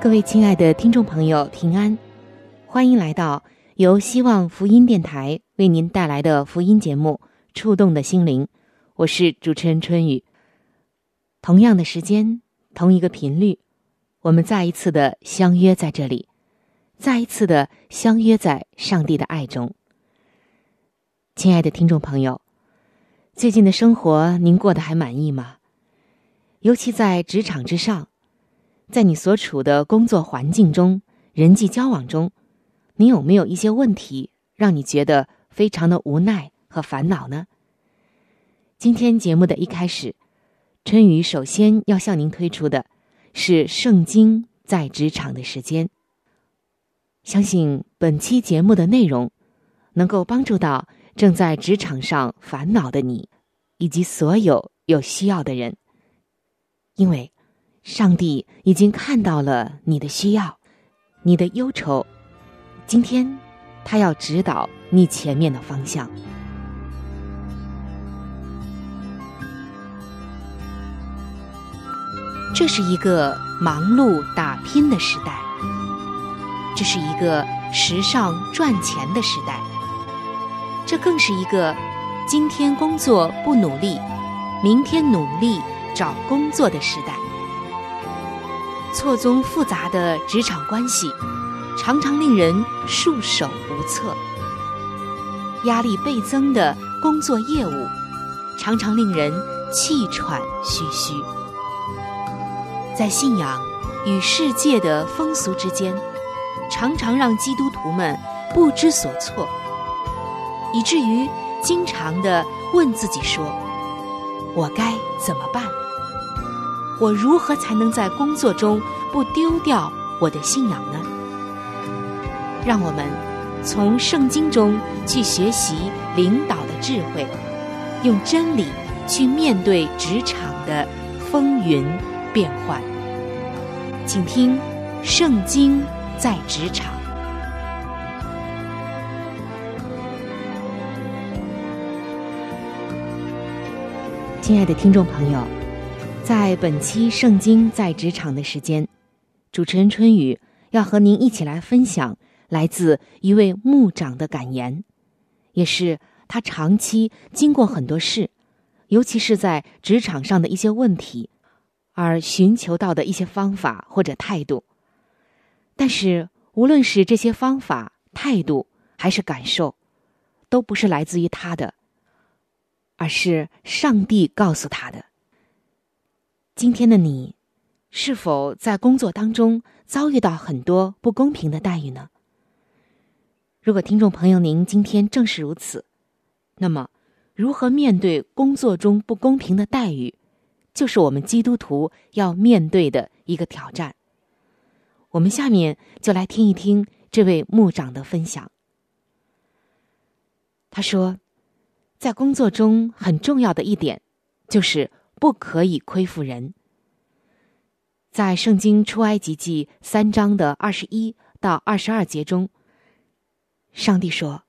各位亲爱的听众朋友，平安，欢迎来到由希望福音电台为您带来的福音节目《触动的心灵》，我是主持人春雨。同样的时间，同一个频率，我们再一次的相约在这里，再一次的相约在上帝的爱中。亲爱的听众朋友，最近的生活您过得还满意吗？尤其在职场之上，在你所处的工作环境中、人际交往中，你有没有一些问题让你觉得非常的无奈和烦恼呢？今天节目的一开始，春雨首先要向您推出的是圣经在职场的时间。相信本期节目的内容能够帮助到正在职场上烦恼的你，以及所有需要的人，因为上帝已经看到了你的需要，你的忧愁。今天他要指导你前面的方向。这是一个忙碌打拼的时代，这是一个时尚赚钱的时代，这更是一个今天工作不努力，明天努力找工作的时代。错综复杂的职场关系常常令人束手无策，压力倍增的工作业务常常令人气喘吁吁。在信仰与世界的风俗之间，常常让基督徒们不知所措，以至于经常地问自己说，我该怎么办？我如何才能在工作中不丢掉我的信仰呢？让我们从圣经中去学习领导的智慧，用真理去面对职场的风云变幻。请听《圣经在职场》。亲爱的听众朋友，在本期《圣经在职场》的时间，主持人春雨要和您一起来分享来自一位牧长的感言，也是他长期经过很多事，尤其是在职场上的一些问题，而寻求到的一些方法或者态度。但是无论是这些方法、态度还是感受，都不是来自于他的，而是上帝告诉他的。今天的你，是否在工作当中遭遇到很多不公平的待遇呢？如果听众朋友您今天正是如此，那么如何面对工作中不公平的待遇，就是我们基督徒要面对的一个挑战。我们下面就来听一听这位牧长的分享。他说，在工作中很重要的一点就是不可以亏负人。在圣经出埃及记3章的21到22节中，上帝说，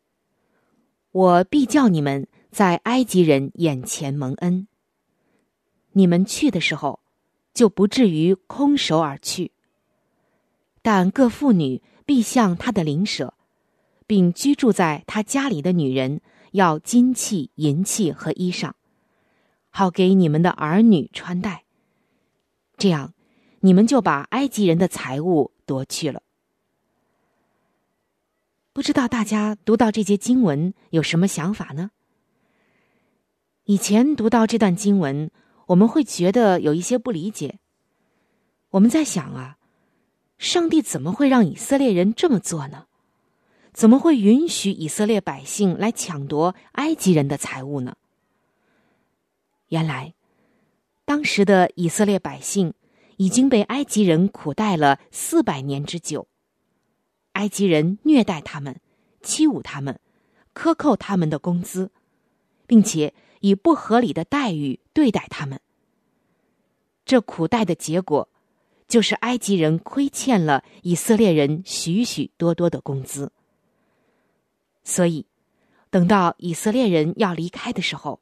我必叫你们在埃及人眼前蒙恩，你们去的时候就不至于空手而去，但各妇女必向她的邻舍，并居住在她家里的女人要金器、银器和衣裳，好给你们的儿女穿戴，这样你们就把埃及人的财物夺去了。不知道大家读到这节经文有什么想法呢？以前读到这段经文，我们会觉得有一些不理解。我们在想啊，上帝怎么会让以色列人这么做呢？怎么会允许以色列百姓来抢夺埃及人的财物呢？原来，当时的以色列百姓已经被埃及人苦待了400年之久，埃及人虐待他们，欺侮他们，克扣他们的工资，并且以不合理的待遇对待他们。这苦待的结果就是埃及人亏欠了以色列人许许多多的工资。所以等到以色列人要离开的时候，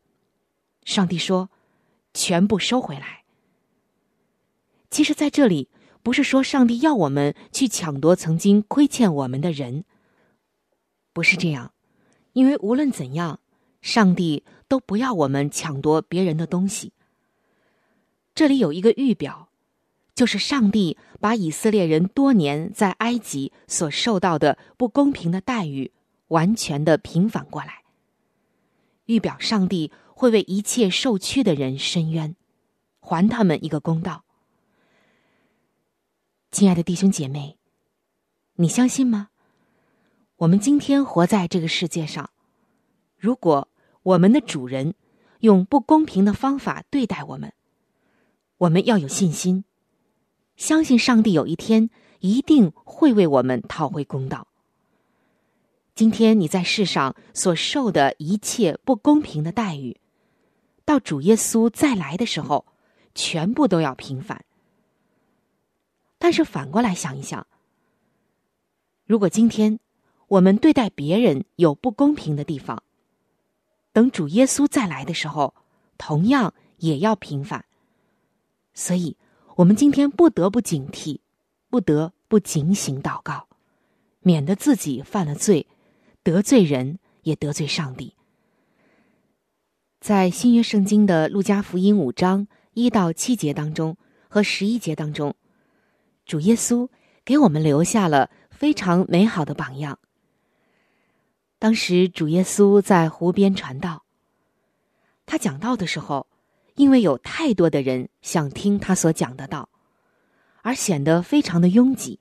上帝说全部收回来。其实在这里不是说上帝要我们去抢夺曾经亏欠我们的人，不是这样。因为无论怎样，上帝都不要我们抢夺别人的东西。这里有一个预表，就是上帝把以色列人多年在埃及所受到的不公平的待遇完全的平反过来，预表上帝会为一切受屈的人伸冤，还他们一个公道。亲爱的弟兄姐妹，你相信吗？我们今天活在这个世界上，如果我们的主人用不公平的方法对待我们，我们要有信心，相信上帝有一天一定会为我们讨回公道。今天你在世上所受的一切不公平的待遇，到主耶稣再来的时候，全部都要平反。但是反过来想一想，如果今天我们对待别人有不公平的地方，等主耶稣再来的时候，同样也要平反。所以我们今天不得不警惕，不得不警醒祷告，免得自己犯了罪，得罪人也得罪上帝。在新约圣经的路加福音5章1到7节当中和11节当中，主耶稣给我们留下了非常美好的榜样。当时主耶稣在湖边传道，他讲道的时候，因为有太多的人想听他所讲的道，而显得非常的拥挤。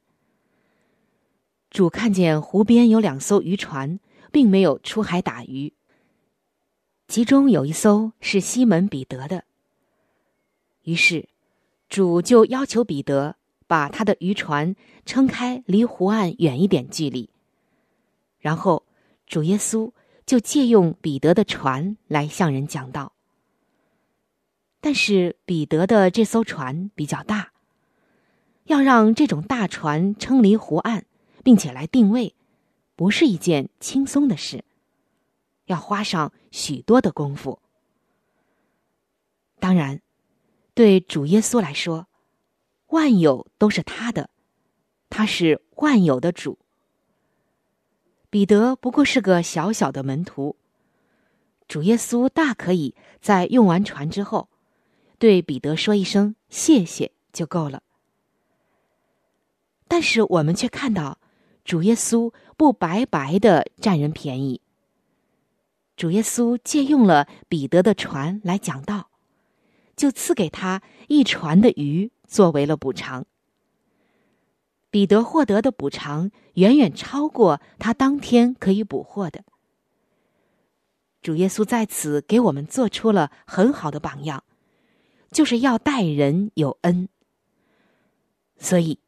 主看见湖边有2艘渔船，并没有出海打鱼，其中有一艘是西门彼得的。于是主就要求彼得把他的渔船撑开，离湖岸远一点距离，然后主耶稣就借用彼得的船来向人讲道。但是彼得的这艘船比较大，要让这种大船撑离湖岸，并且来定位，不是一件轻松的事，要花上许多的功夫。当然，对主耶稣来说，万有都是他的，他是万有的主。彼得不过是个小小的门徒，主耶稣大可以在用完船之后，对彼得说一声谢谢就够了。但是我们却看到，主耶稣不白白的占人便宜。主耶稣借用了彼得的船来讲道，就赐给他一船的鱼作为了补偿。彼得获得的补偿远远超过他当天可以补获的。主耶稣在此给我们做出了很好的榜样，就是要待人有恩。所以，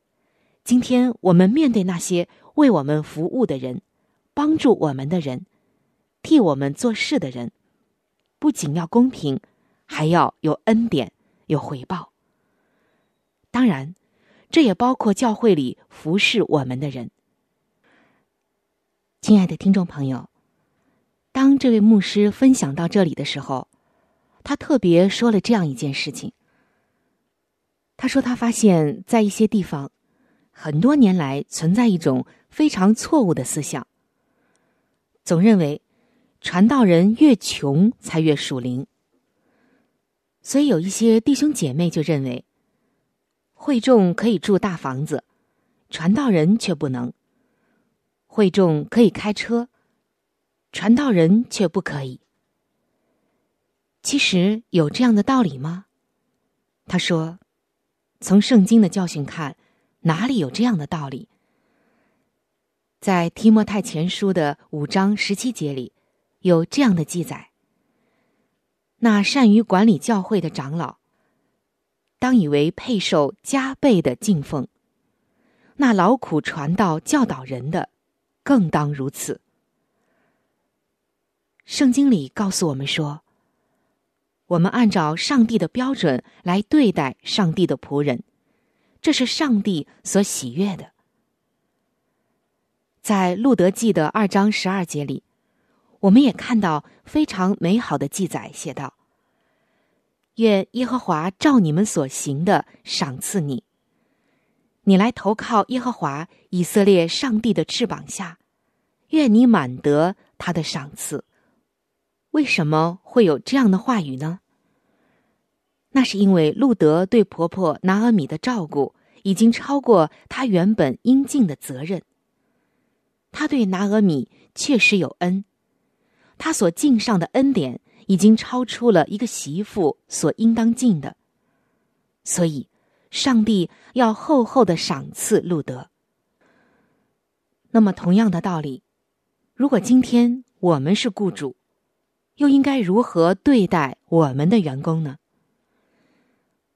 今天我们面对那些为我们服务的人、帮助我们的人、替我们做事的人，不仅要公平，还要有恩典、有回报。当然，这也包括教会里服侍我们的人。亲爱的听众朋友，当这位牧师分享到这里的时候，他特别说了这样一件事情。他说他发现在一些地方，很多年来存在一种非常错误的思想，总认为传道人越穷才越属灵。所以有一些弟兄姐妹就认为，会众可以住大房子，传道人却不能；会众可以开车，传道人却不可以。其实有这样的道理吗？他说，从圣经的教训看，哪里有这样的道理？在提摩太前书的5章17节里，有这样的记载：那善于管理教会的长老，当以为配受加倍的敬奉；那劳苦传道教导人的，更当如此。圣经里告诉我们说，我们按照上帝的标准来对待上帝的仆人，这是上帝所喜悦的。在路德记的2章12节里，我们也看到非常美好的记载，写道：愿耶和华照你们所行的赏赐你，你来投靠耶和华以色列上帝的翅膀下，愿你满得他的赏赐。为什么会有这样的话语呢？那是因为路德对婆婆拿俄米的照顾已经超过她原本应尽的责任。她对拿俄米确实有恩，她所尽上的恩典已经超出了一个媳妇所应当尽的，所以上帝要厚厚的赏赐路德。那么同样的道理，如果今天我们是雇主，又应该如何对待我们的员工呢？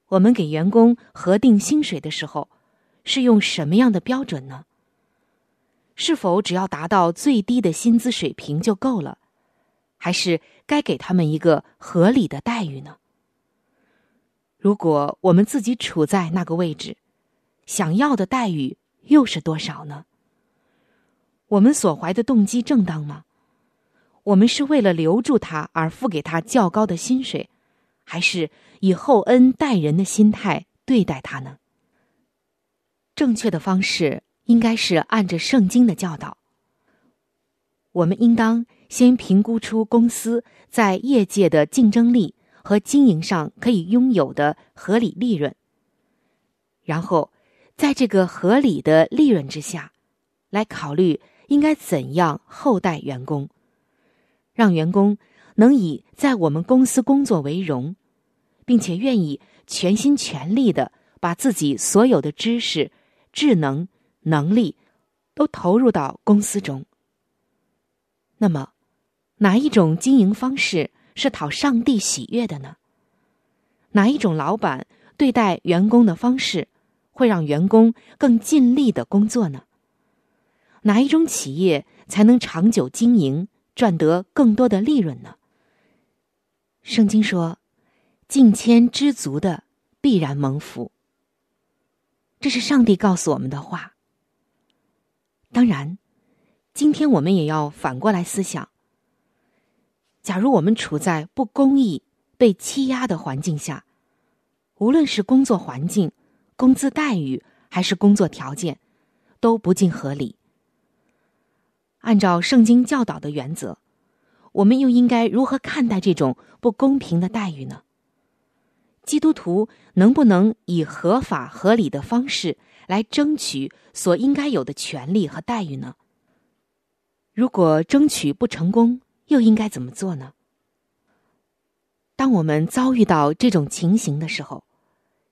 我们给员工核定薪水的时候，是用什么样的标准呢？是否只要达到最低的薪资水平就够了？还是该给他们一个合理的待遇呢？如果我们自己处在那个位置，想要的待遇又是多少呢？我们所怀的动机正当吗？我们是为了留住他而付给他较高的薪水，还是以厚恩待人的心态对待他呢？正确的方式应该是按着圣经的教导。我们应当先评估出公司在业界的竞争力和经营上可以拥有的合理利润，然后在这个合理的利润之下，来考虑应该怎样厚待员工，让员工能以在我们公司工作为荣，并且愿意全心全力地把自己所有的知识、智能、能力都投入到公司中。那么，哪一种经营方式是讨上帝喜悦的呢？哪一种老板对待员工的方式会让员工更尽力的工作呢？哪一种企业才能长久经营，赚得更多的利润呢？圣经说，敬谦知足的必然蒙福。这是上帝告诉我们的话。当然，今天我们也要反过来思想，假如我们处在不公义、被欺压的环境下，无论是工作环境、工资待遇还是工作条件，都不尽合理。按照圣经教导的原则，我们又应该如何看待这种不公平的待遇呢？基督徒能不能以合法合理的方式来争取所应该有的权利和待遇呢？如果争取不成功，又应该怎么做呢？当我们遭遇到这种情形的时候，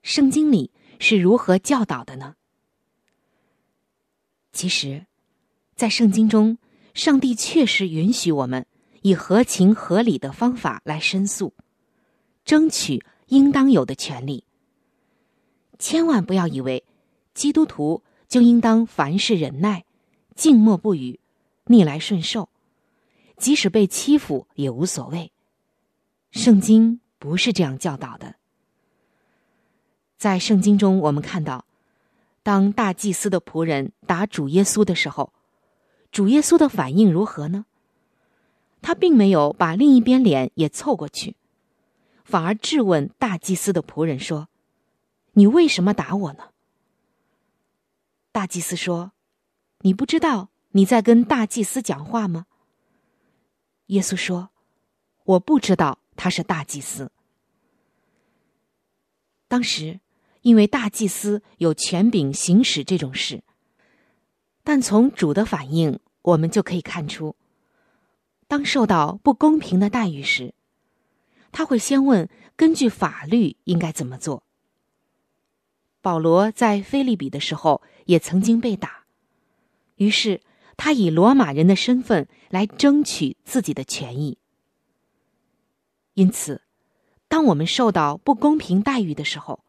圣经里是如何教导的呢？其实，在圣经中，上帝确实允许我们以合情合理的方法来申诉，争取应当有的权利。千万不要以为基督徒就应当凡事忍耐、静默不语、逆来顺受，即使被欺负也无所谓。圣经不是这样教导的。在圣经中，我们看到，当大祭司的仆人打主耶稣的时候，主耶稣的反应如何呢？他并没有把另一边脸也凑过去，反而质问大祭司的仆人说：“你为什么打我呢？”大祭司说：“你不知道你在跟大祭司讲话吗？”耶稣说：“我不知道他是大祭司。”当时因为大祭司有权柄行使这种事。但从主的反应，我们就可以看出，当受到不公平的待遇时，他会先问根据法律应该怎么做。保罗在腓立比的时候也曾经被打，于是他以罗马人的身份来争取自己的权益。因此，当我们受到不公平待遇的时候，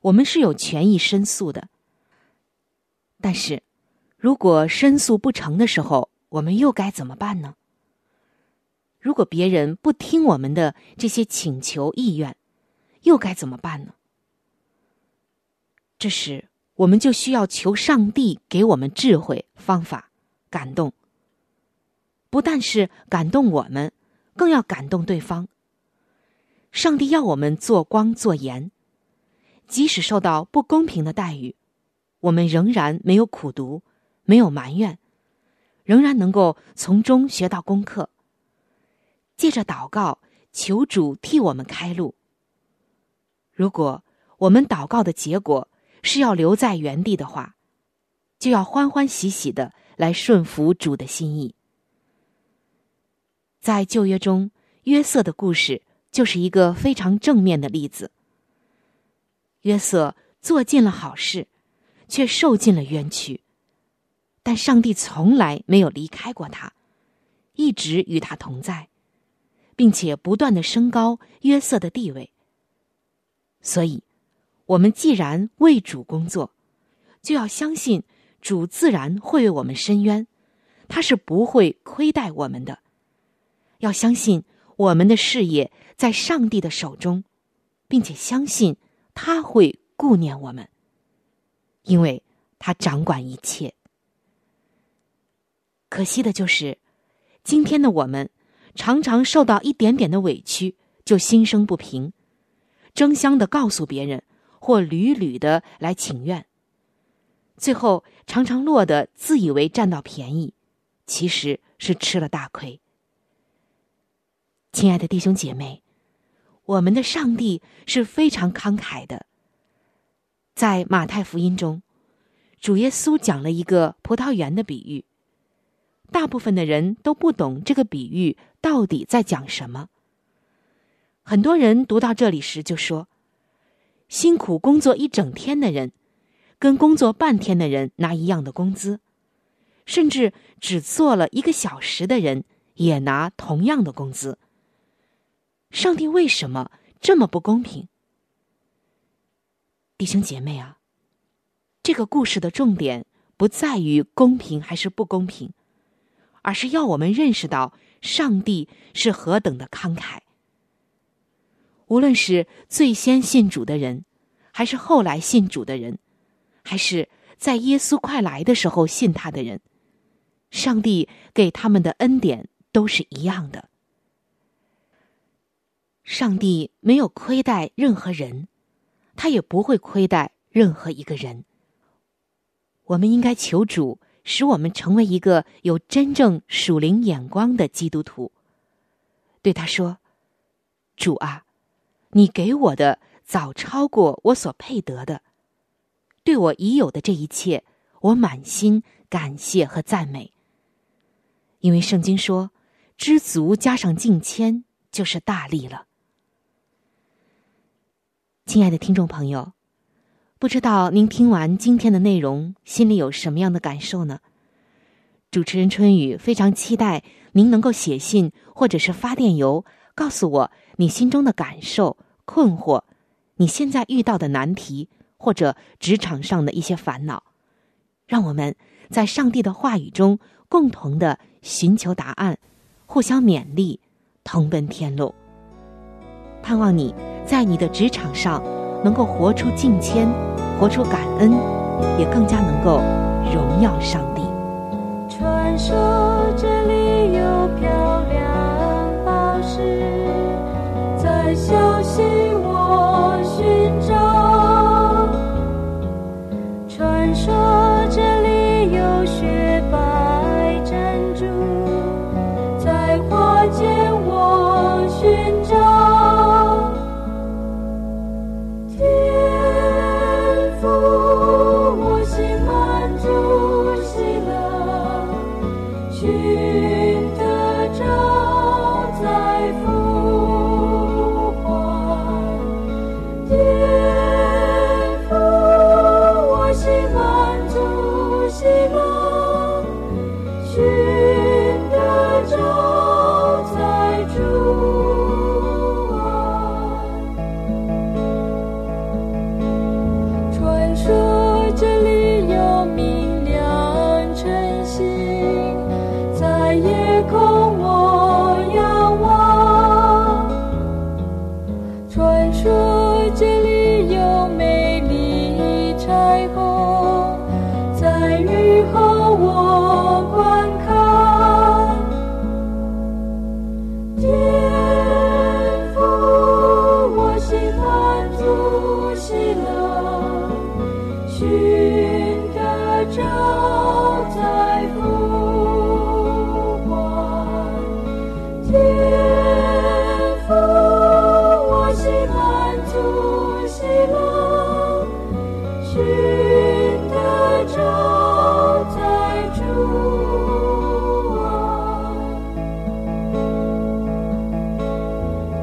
我们是有权益申诉的。但是，如果申诉不成的时候，我们又该怎么办呢？如果别人不听我们的这些请求意愿，又该怎么办呢？这时，我们就需要求上帝给我们智慧、方法、感动。不但是感动我们，更要感动对方。上帝要我们做光做盐，即使受到不公平的待遇，我们仍然没有苦读，没有埋怨，仍然能够从中学到功课。借着祷告，求主替我们开路。如果我们祷告的结果是要留在原地的话，就要欢欢喜喜的来顺服主的心意。在旧约中，约瑟的故事就是一个非常正面的例子。约瑟做尽了好事，却受尽了冤屈，但上帝从来没有离开过他，一直与他同在，并且不断地升高约瑟的地位。所以，我们既然为主工作，就要相信主自然会为我们伸冤，他是不会亏待我们的。要相信我们的事业在上帝的手中，并且相信他会顾念我们，因为他掌管一切。可惜的就是，今天的我们常常受到一点点的委屈就心生不平，争相地告诉别人，或屡屡地来请愿，最后常常落得自以为占到便宜，其实是吃了大亏。亲爱的弟兄姐妹，我们的上帝是非常慷慨的。在马太福音中，主耶稣讲了一个葡萄园的比喻，大部分的人都不懂这个比喻到底在讲什么。很多人读到这里时就说，辛苦工作一整天的人，跟工作半天的人拿一样的工资，甚至只做了1个小时的人也拿同样的工资。上帝为什么这么不公平？弟兄姐妹啊，这个故事的重点不在于公平还是不公平，而是要我们认识到上帝是何等的慷慨。无论是最先信主的人，还是后来信主的人，还是在耶稣快来的时候信他的人，上帝给他们的恩典都是一样的。上帝没有亏待任何人，他也不会亏待任何一个人。我们应该求主使我们成为一个有真正属灵眼光的基督徒，对他说，主啊，你给我的早超过我所配得的，对我已有的这一切，我满心感谢和赞美。因为圣经说，知足加上敬谦就是大利了。亲爱的听众朋友，不知道您听完今天的内容，心里有什么样的感受呢？主持人春雨非常期待您能够写信或者是发电邮，告诉我你心中的感受、困惑，你现在遇到的难题，或者职场上的一些烦恼。让我们在上帝的话语中共同的寻求答案，互相勉励，同奔天路。盼望你在你的职场上能够活出敬谦，活出感恩，也更加能够荣耀上帝。传说这里有漂亮宝石，在小溪我寻找。传说这里有雪白珍珠，在花间我寻找。天说这里有美丽彩虹，在雨后我观看。天父，我心满足喜乐，寻得着在呼唤。天父，我心满足喜乐，寻得着在主啊。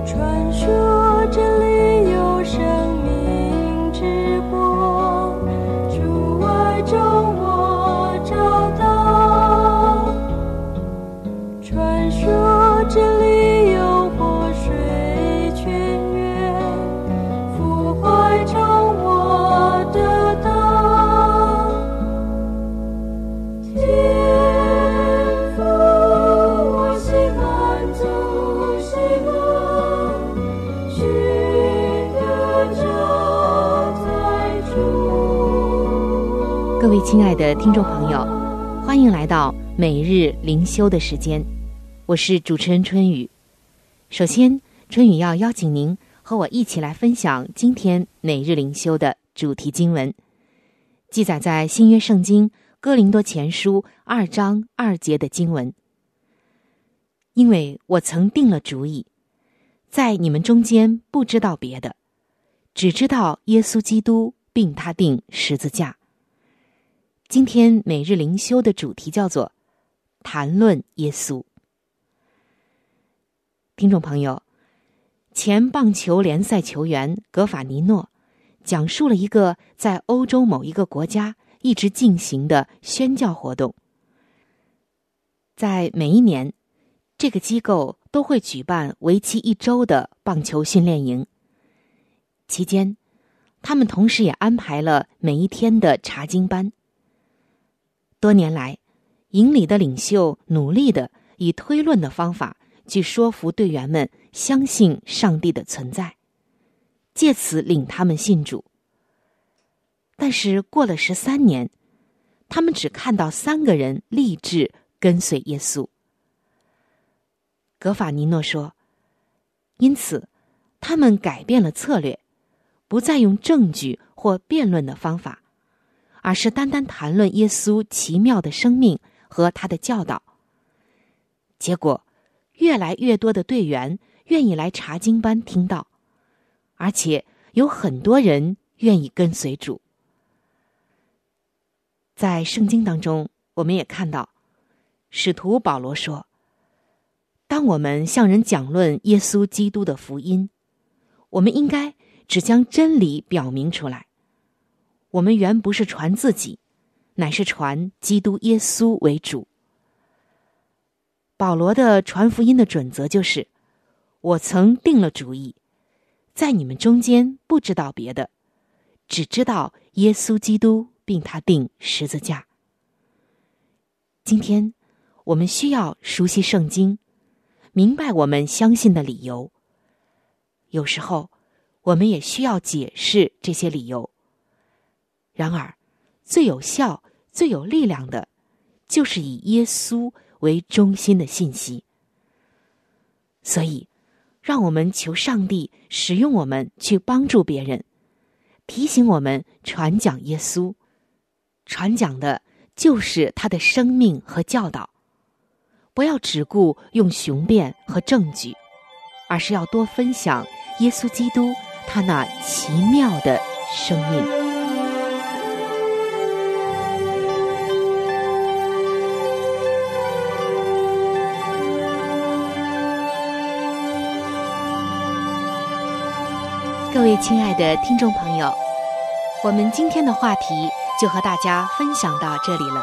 传说这里有生命之波，主爱中我找到。传说这里有活水泉源，父怀中我得到。天父，我心满足喜乐，寻得着在主。各位亲爱的听众朋友，欢迎来到每日灵修的时间，我是主持人春雨。首先，春雨要邀请您和我一起来分享今天每日灵修的主题经文，记载在新约圣经哥林多前书2章2节的经文。因为我曾定了主意，在你们中间不知道别的，只知道耶稣基督并他定十字架。今天每日灵修的主题叫做谈论耶稣。听众朋友，前棒球联赛球员格法尼诺讲述了一个在欧洲某一个国家一直进行的宣教活动。在每一年，这个机构都会举办为期1周的棒球训练营，期间他们同时也安排了每一天的查经班。多年来，营里的领袖努力地以推论的方法去说服队员们相信上帝的存在，借此领他们信主。但是过了13年，他们只看到3个人立志跟随耶稣。格法尼诺说，因此他们改变了策略，不再用证据或辩论的方法，而是单单谈论耶稣奇妙的生命和他的教导。结果越来越多的队员愿意来查经班听到，而且有很多人愿意跟随主。在圣经当中，我们也看到使徒保罗说，当我们向人讲论耶稣基督的福音，我们应该只将真理表明出来。我们原不是传自己，乃是传基督耶稣为主。保罗的传福音的准则就是，我曾定了主意，在你们中间不知道别的，只知道耶稣基督并他定十字架。今天，我们需要熟悉圣经，明白我们相信的理由。有时候，我们也需要解释这些理由。然而，最有效、最有力量的，就是以耶稣为中心的信息。所以让我们求上帝使用我们去帮助别人，提醒我们传讲耶稣，传讲的就是他的生命和教导。不要只顾用雄辩和证据，而是要多分享耶稣基督他那奇妙的生命。各位亲爱的听众朋友，我们今天的话题就和大家分享到这里了。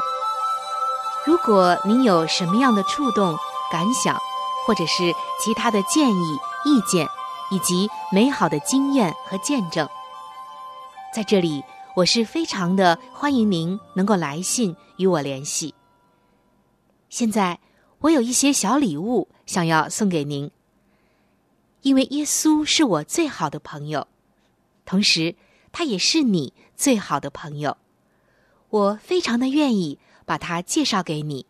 如果您有什么样的触动、感想，或者是其他的建议、意见，以及美好的经验和见证，在这里我是非常的欢迎您能够来信与我联系。现在我有一些小礼物想要送给您，因为耶稣是我最好的朋友，同时他也是你最好的朋友，我非常的愿意把他介绍给你。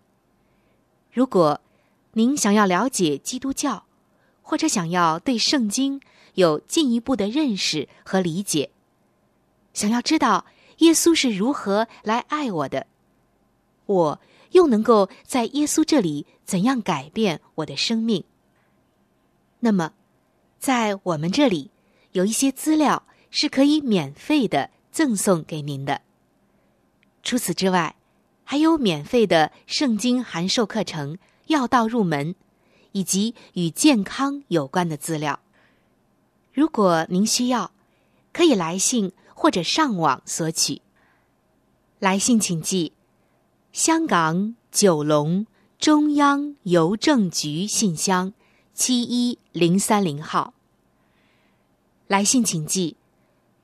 如果您想要了解基督教，或者想要对圣经有进一步的认识和理解，想要知道耶稣是如何来爱我的，我又能够在耶稣这里怎样改变我的生命，那么在我们这里有一些资料是可以免费的赠送给您的。除此之外，还有免费的圣经函授课程、要道入门，以及与健康有关的资料。如果您需要，可以来信或者上网索取。来信请寄香港九龙中央邮政局信箱71030号。来信请寄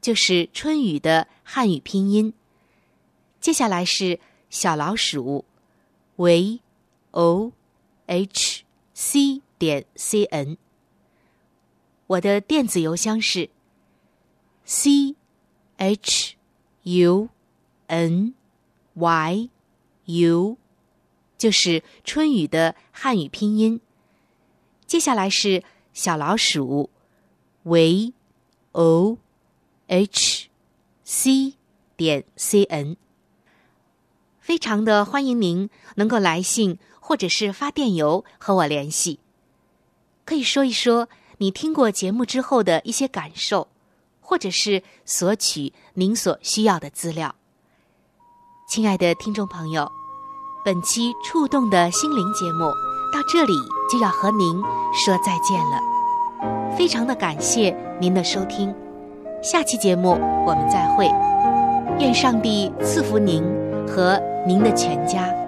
就是春雨的汉语拼音，接下来是小老鼠 vohc.cn。 我的电子邮箱是 CHUNYU，就是春雨的汉语拼音，接下来是小老鼠 vohc.cn。 非常的欢迎您能够来信或者是发电邮和我联系，可以说一说你听过节目之后的一些感受，或者是索取您所需要的资料。亲爱的听众朋友，本期触动的心灵节目到这里就要和您说再见了，非常的感谢您的收听，下期节目我们再会，愿上帝赐福您和您的全家。